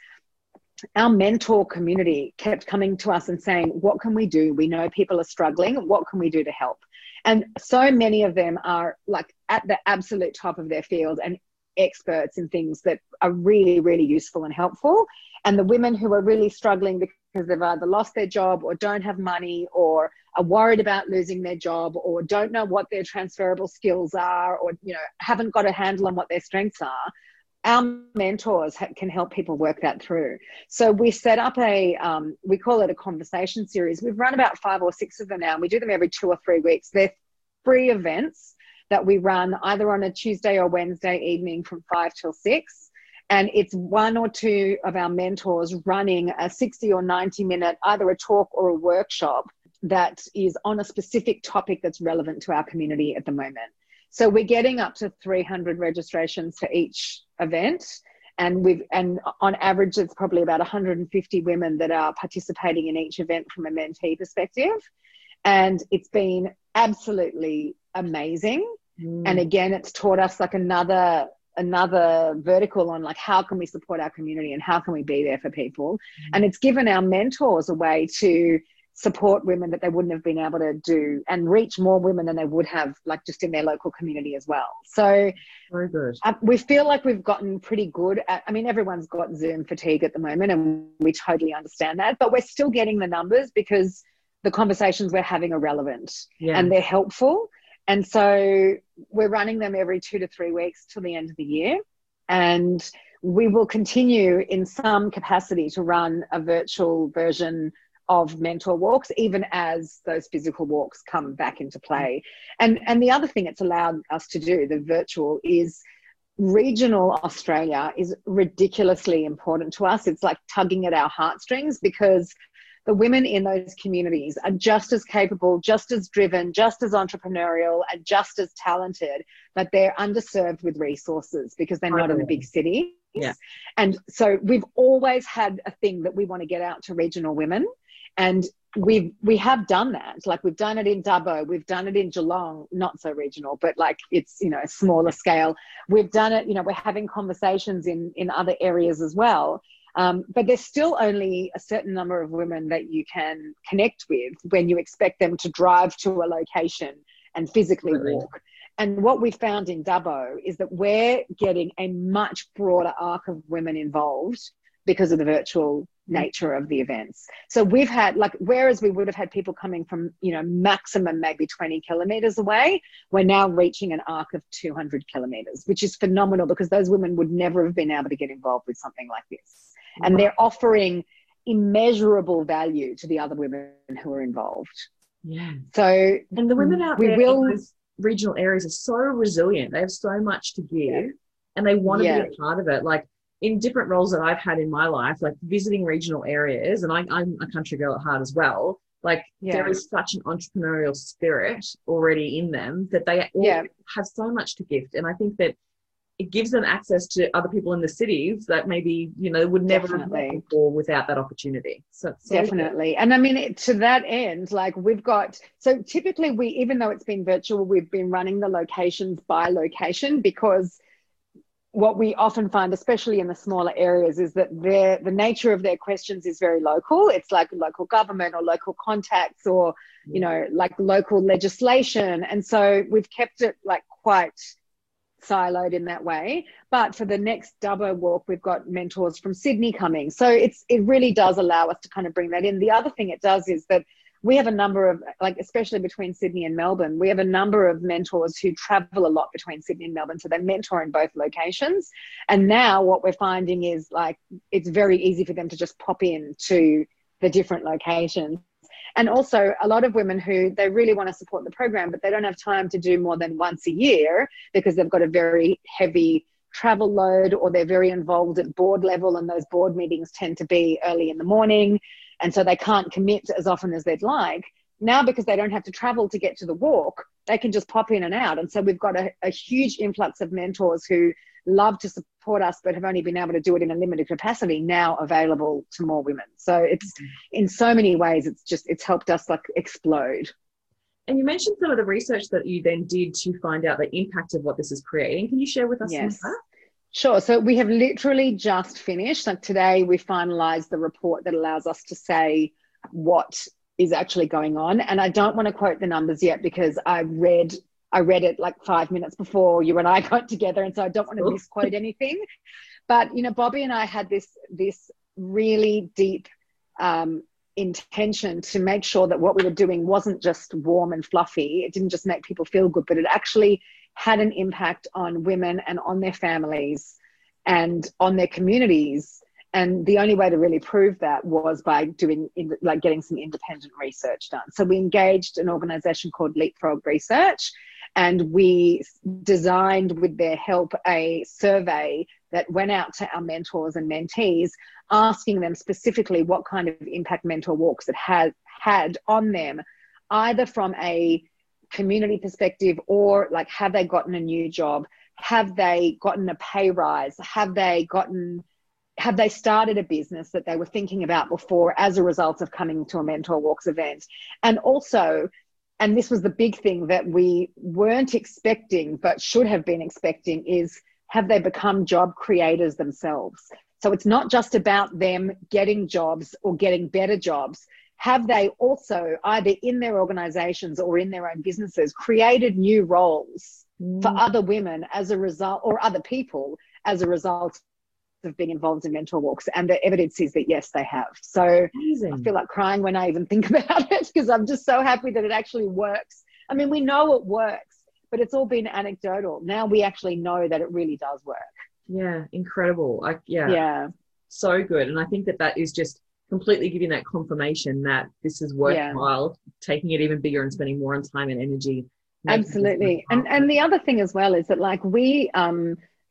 our mentor community kept coming to us and saying, what can we do? We know people are struggling. What can we do to help? And so many of them are, like, at the absolute top of their field and experts in things that are really, really useful and helpful. And the women who are really struggling because they've either lost their job or don't have money or are worried about losing their job or don't know what their transferable skills are or, you know, haven't got a handle on what their strengths are. Our mentors can help people work that through. So we set up a, we call it a conversation series. We've run about 5 or 6 of them now. We do them every 2 or 3 weeks. They're free events that we run either on a Tuesday or Wednesday evening from 5 till 6. And it's 1 or 2 of our mentors running a 60 or 90 minute, either a talk or a workshop that is on a specific topic that's relevant to our community at the moment. So we're getting up to 300 registrations for each event. And on average, it's probably about 150 women that are participating in each event from a mentee perspective. And it's been absolutely amazing. Mm. And again, it's taught us like another vertical on like, how can we support our community and how can we be there for people? Mm. And it's given our mentors a way to support women that they wouldn't have been able to do and reach more women than they would have like just in their local community as well. So very good. We feel like we've gotten pretty good at, I mean, everyone's got Zoom fatigue at the moment and we totally understand that, but we're still getting the numbers because the conversations we're having are relevant and they're helpful. And so we're running them every 2 to 3 weeks till the end of the year. And we will continue in some capacity to run a virtual version of mentor walks, even as those physical walks come back into play. And the other thing it's allowed us to do, the virtual, is regional Australia is ridiculously important to us. It's like tugging at our heartstrings because the women in those communities are just as capable, just as driven, just as entrepreneurial and just as talented, but they're underserved with resources because they're not in the big cities. Yeah. And so we've always had a thing that we want to get out to regional women. And we have done that. Like we've done it in Dubbo, we've done it in Geelong, not so regional, but like it's, you know, a smaller scale. We've done it, you know, we're having conversations in other areas as well. But there's still only a certain number of women that you can connect with when you expect them to drive to a location and physically walk. And what we found in Dubbo is that we're getting a much broader arc of women involved because of the virtual nature of the events. So we've had, like, whereas we would have had people coming from, you know, maximum maybe 20 kilometres away, we're now reaching an arc of 200 kilometres, which is phenomenal because those women would never have been able to get involved with something like this. And they're offering immeasurable value to the other women who are involved. Yeah. So, and the women out there in those regional areas are so resilient. They have so much to give and they want to be a part of it. Like in different roles that I've had in my life, like visiting regional areas, and I'm a country girl at heart as well. Like there is such an entrepreneurial spirit already in them that they have so much to give. And I think that it gives them access to other people in the cities that maybe, you know, would never have met before without that opportunity. So definitely. And I mean, to that end, like we've got, so typically we, even though it's been virtual, we've been running the locations by location because what we often find, especially in the smaller areas, is that the nature of their questions is very local. It's like local government or local contacts or, you know, like local legislation. And so we've kept it like quite siloed in that way, but for the next Dubbo walk we've got mentors from Sydney coming, so it really does allow us to kind of bring that in. The other thing it does is that we have a number of, like, especially between Sydney and Melbourne, we have a number of mentors who travel a lot between Sydney and Melbourne, so they mentor in both locations. And now what we're finding is like it's very easy for them to just pop in to the different locations. And also a lot of women who they really want to support the program, but they don't have time to do more than once a year because they've got a very heavy travel load or they're very involved at board level and those board meetings tend to be early in the morning. And so they can't commit as often as they'd like. Now, because they don't have to travel to get to the walk, they can just pop in and out. And so we've got a huge influx of mentors who love to support us but have only been able to do it in a limited capacity, now available to more women. So it's in so many ways, it's helped us like explode. And you mentioned some of the research that you then did to find out the impact of what this is creating. Can you share with us some of that? Sure. So we have literally just finished. Like today we finalised the report that allows us to say what is actually going on. And I don't want to quote the numbers yet because I read it like 5 minutes before you and I got together, and so I don't want to misquote anything. But, you know, Bobby and I had this really deep intention to make sure that what we were doing wasn't just warm and fluffy. It didn't just make people feel good, but it actually had an impact on women and on their families and on their communities. And the only way to really prove that was by doing, like, getting some independent research done. So we engaged an organisation called Leapfrog Research, and we designed, with their help, a survey that went out to our mentors and mentees, asking them specifically what kind of impact Mentor Walks had had on them, either from a community perspective, or like, have they gotten a new job? Have they gotten a pay rise? Have they started a business that they were thinking about before as a result of coming to a Mentor Walks event? And also, and this was the big thing that we weren't expecting but should have been expecting, is have they become job creators themselves? So it's not just about them getting jobs or getting better jobs. Have they also, either in their organizations or in their own businesses, created new roles for other women as a result, or other people as a result of being involved in Mentor Walks? And the evidence is that yes, they have. So amazing. I feel like crying when I even think about it, because I'm just so happy that it actually works. I mean, we know it works, but it's all been anecdotal. Now we actually know that it really does work. Yeah, incredible. Yeah, so good. And I think that that is just completely giving that confirmation that this is worthwhile, taking it even bigger and spending more on time and energy. Absolutely. And the other thing as well is that, like, we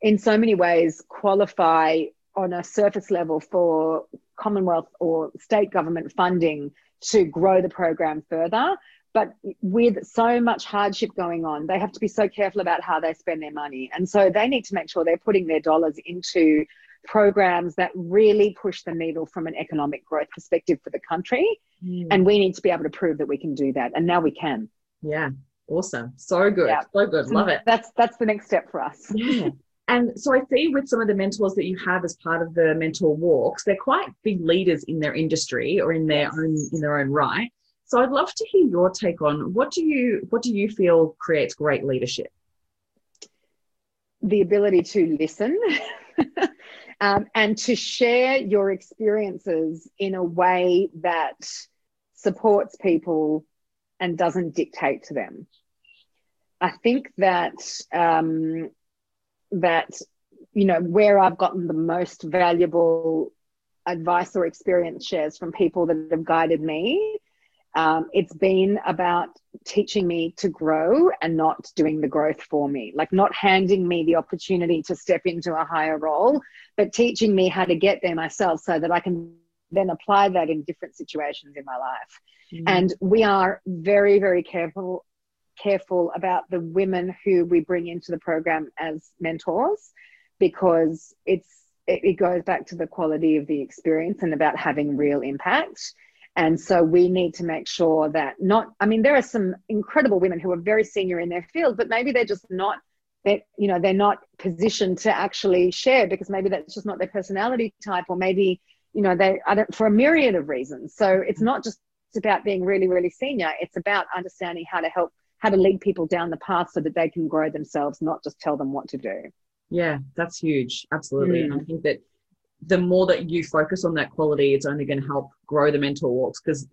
in so many ways qualify on a surface level for Commonwealth or state government funding to grow the program further. But with so much hardship going on, they have to be so careful about how they spend their money. And so they need to make sure they're putting their dollars into programs that really push the needle from an economic growth perspective for the country. And we need to be able to prove that we can do that. And now we can. Yeah. Awesome. So good. Yeah. So good. Love it. That's the next step for us. Yeah. And so I see with some of the mentors that you have as part of the Mentor Walks, they're quite big leaders in their industry or in their own right. So I'd love to hear your take on what do you feel creates great leadership? The ability to listen and to share your experiences in a way that supports people and doesn't dictate to them. I think that where I've gotten the most valuable advice or experience shares from people that have guided me, it's been about teaching me to grow and not doing the growth for me, like not handing me the opportunity to step into a higher role, but teaching me how to get there myself so that I can then apply that in different situations in my life. And we are very, very careful about the women who we bring into the program as mentors, because it goes back to the quality of the experience and about having real impact. And so we need to make sure that there are some incredible women who are very senior in their field, but maybe they're just not, they're not positioned to actually share, because maybe that's just not their personality type, or maybe, for a myriad of reasons. So it's not just about being really, really senior. It's about understanding how to lead people down the path so that they can grow themselves, not just tell them what to do. Yeah, that's huge. Absolutely. And I think that the more that you focus on that quality, it's only going to help grow the Mentor Walks, because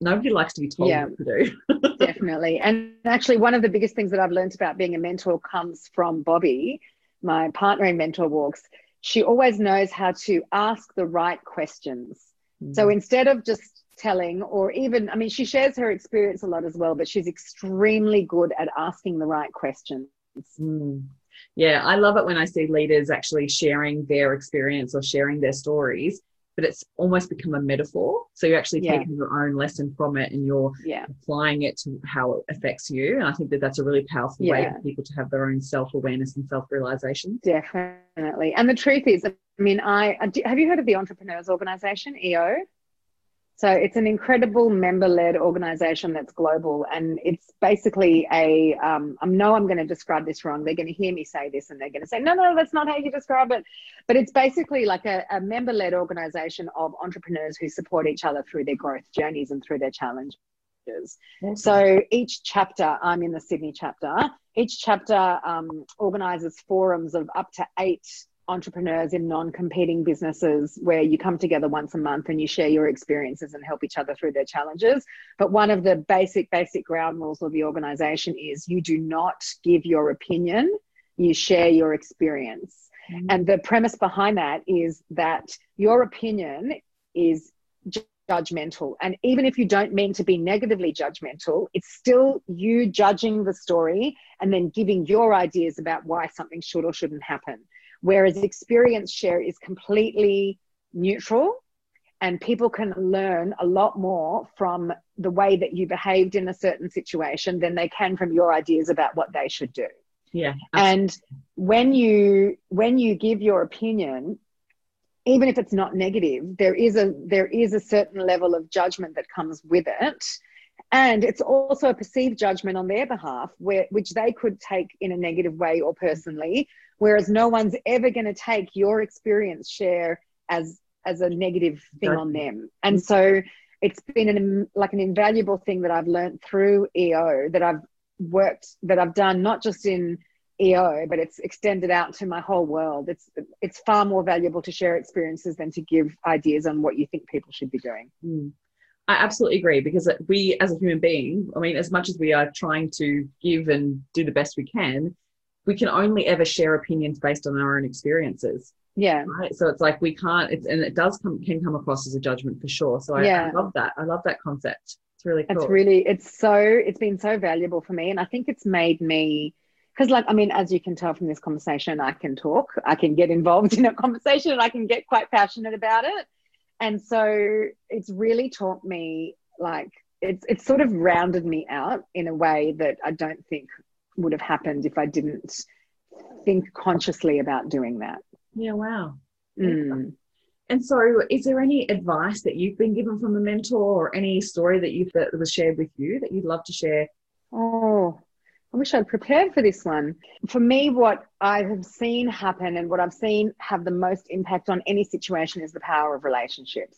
nobody likes to be told what to do. Definitely. And actually, one of the biggest things that I've learned about being a mentor comes from Bobby, my partner in Mentor Walks. She always knows how to ask the right questions. So instead of just telling, or even, she shares her experience a lot as well, but she's extremely good at asking the right questions. Yeah, I love it when I see leaders actually sharing their experience or sharing their stories, but it's almost become a metaphor. So you're actually taking your own lesson from it, and you're applying it to how it affects you. And I think that that's a really powerful way for people to have their own self-awareness and self-realization. Definitely. And the truth is, have you heard of the Entrepreneurs Organization, EO? So it's an incredible member-led organisation that's global, and it's basically I know I'm going to describe this wrong. They're going to hear me say this and they're going to say, no, that's not how you describe it. But it's basically like a member-led organisation of entrepreneurs who support each other through their growth journeys and through their challenges. So each chapter, I'm in the Sydney chapter, each chapter organises forums of up to 8 entrepreneurs in non-competing businesses where you come together once a month and you share your experiences and help each other through their challenges. But one of the basic ground rules of the organization is you do not give your opinion, you share your experience. Mm-hmm. And the premise behind that is that your opinion is judgmental. And even if you don't mean to be negatively judgmental, it's still you judging the story and then giving your ideas about why something should or shouldn't happen. Whereas experience share is completely neutral, and people can learn a lot more from the way that you behaved in a certain situation than they can from your ideas about what they should do. Yeah. Absolutely. And when you give your opinion, even if it's not negative, there is a certain level of judgment that comes with it. And it's also a perceived judgment on their behalf, which they could take in a negative way or personally, whereas no one's ever going to take your experience share as a negative thing on them. And so it's been an invaluable thing that I've learned through EO, that I've done not just in EO, but it's extended out to my whole world. It's far more valuable to share experiences than to give ideas on what you think people should be doing. Mm. I absolutely agree, because we as a human being, I mean, as much as we are trying to give and do the best we can only ever share opinions based on our own experiences. Yeah. Right? So it's like it can come across as a judgment for sure. So I love that. I love that concept. It's really cool. It's been so valuable for me. And I think it's made me, because as you can tell from this conversation, I can talk, I can get involved in a conversation and I can get quite passionate about it. And so it's really taught me, it's sort of rounded me out in a way that I don't think would have happened if I didn't think consciously about doing that. Yeah, wow. Mm. And so is there any advice that you've been given from a mentor or any story that was shared with you that you'd love to share? Oh, I wish I'd prepared for this one. For me, what I have seen happen and what I've seen have the most impact on any situation is the power of relationships.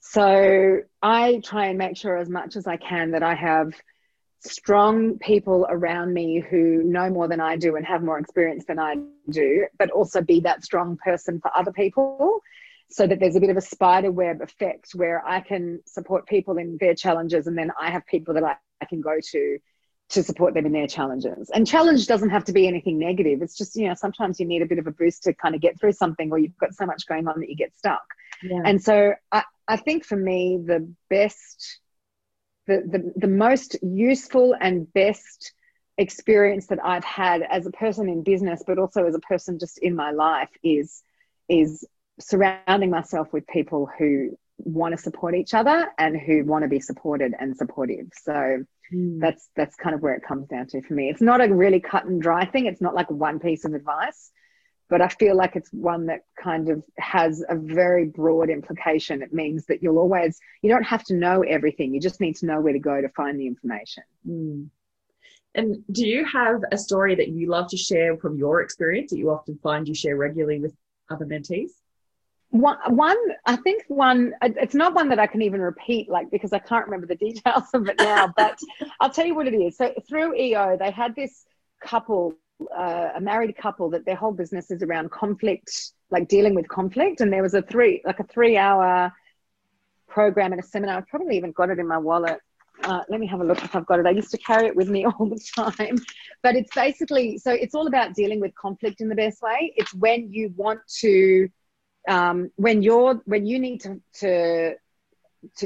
So I try and make sure as much as I can that I have strong people around me who know more than I do and have more experience than I do, but also be that strong person for other people, so that there's a bit of a spider web effect where I can support people in their challenges, and then I have people that I can go to support them in their challenges. And challenge doesn't have to be anything negative. It's just, sometimes you need a bit of a boost to kind of get through something, or you've got so much going on that you get stuck. Yeah. And so I think for me, the most useful and best experience that I've had as a person in business, but also as a person just in my life, is surrounding myself with people who want to support each other and who want to be supported and supportive. So that's kind of where it comes down to for me. It's not a really cut and dry thing. It's not like one piece of advice, but I feel like it's one that kind of has a very broad implication. It means that you don't have to know everything. You just need to know where to go to find the information. Mm. And do you have a story that you love to share from your experience that you often find you share regularly with other mentees? One, it's not one that I can even repeat, because I can't remember the details of it now, but I'll tell you what it is. So through EO, they had this couple, a married couple, that their whole business is around conflict, dealing with conflict. And there was a 3-hour program and a seminar. I've probably even got it in my wallet. Let me have a look if I've got it. I used to carry it with me all the time, but it's basically, so it's all about dealing with conflict in the best way. It's when you want to, when you need to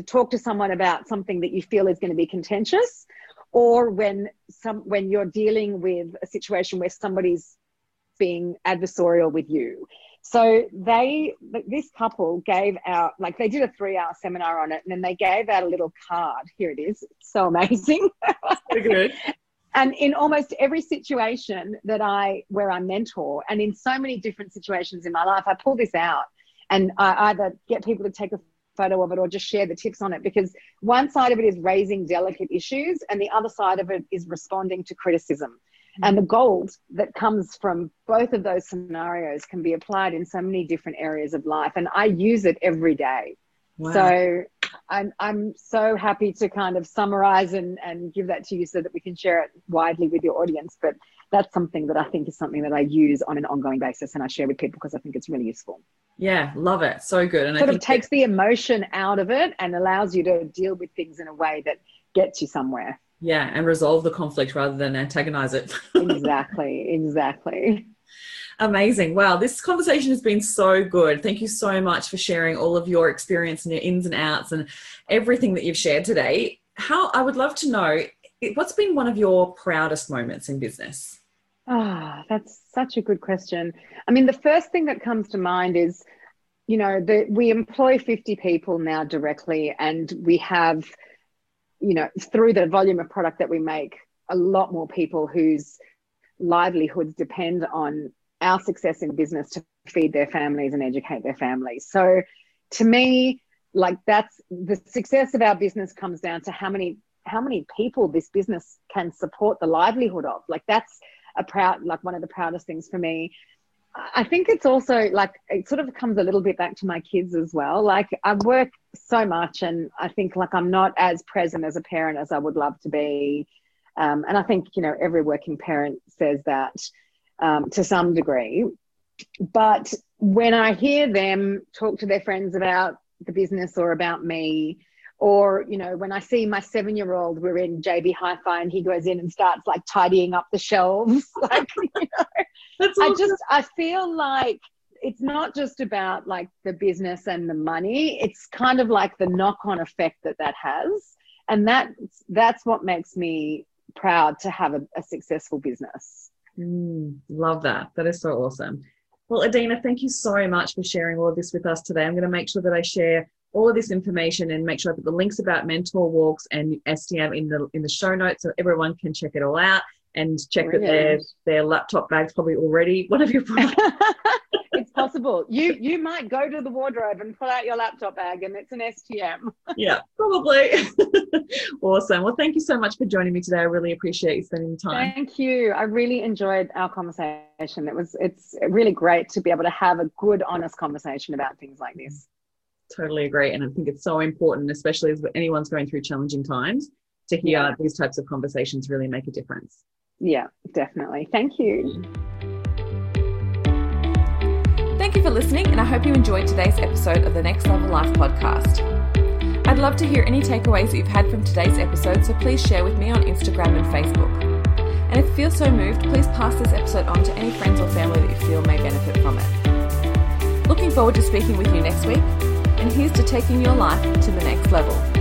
talk to someone about something that you feel is going to be contentious, or when you're dealing with a situation where somebody's being adversarial with you. So this couple gave out, they did a 3-hour seminar on it, and then they gave out a little card. Here it is. It's so amazing. Good. And in almost every situation where I mentor, and in so many different situations in my life, I pull this out and I either get people to take a photo of it or just share the tips on it, because one side of it is raising delicate issues and the other side of it is responding to criticism. Mm-hmm. And the gold that comes from both of those scenarios can be applied in so many different areas of life. And I use it every day. Wow. So I'm so happy to kind of summarize and give that to you so that we can share it widely with your audience. But that's something that I think is something that I use on an ongoing basis and I share with people because I think it's really useful. Yeah, love it. So good. And sort of takes the emotion out of it and allows you to deal with things in a way that gets you somewhere. Yeah, and resolve the conflict rather than antagonize it. Exactly. Amazing. Wow, this conversation has been so good. Thank you so much for sharing all of your experience and your ins and outs and everything that you've shared today. I would love to know, what's been one of your proudest moments in business? Ah, that's such a good question. I mean, the first thing that comes to mind is, you know, that we employ 50 people now directly, and we have, you know, through the volume of product that we make, a lot more people whose livelihoods depend on our success in business to feed their families and educate their families. So to me, like, that's the success of our business comes down to how many people this business can support the livelihood of. Like, that's one of the proudest things for me. I think it's also like, it sort of comes a little bit back to my kids as well. Like, I work so much and I think like I'm not as present as a parent as I would love to be. And I think, you know, every working parent says that to some degree. But when I hear them talk to their friends about the business or about me, or, you know, when I see my 7-year-old, we're in JB Hi-Fi and he goes in and starts like tidying up the shelves. Like, you know, that's awesome. I feel like it's not just about like the business and the money. It's kind of like the knock-on effect that has. And that's what makes me proud to have a successful business. Love that. That is so awesome. Well, Adina, thank you so much for sharing all of this with us today. I'm going to make sure that I share all of this information and make sure I put the links about Mentor Walks and STM in the show notes so everyone can check it all out and check that their laptop bag's probably already one of your products. It's possible. You might go to the wardrobe and pull out your laptop bag and it's an STM. Yeah, probably. Awesome. Well, thank you so much for joining me today. I really appreciate you spending time. Thank you. I really enjoyed our conversation. It's really great to be able to have a good, honest conversation about things like this. Totally agree, and I think it's so important, especially as anyone's going through challenging times, to hear these types of conversations really make a difference. Yeah, definitely. Thank you. Thank you for listening, and I hope you enjoyed today's episode of the Next Level Life podcast. I'd love to hear any takeaways that you've had from today's episode, so please share with me on Instagram and Facebook. And if you feel so moved, please pass this episode on to any friends or family that you feel may benefit from it. Looking forward to speaking with you next week. And here's to taking your life to the next level.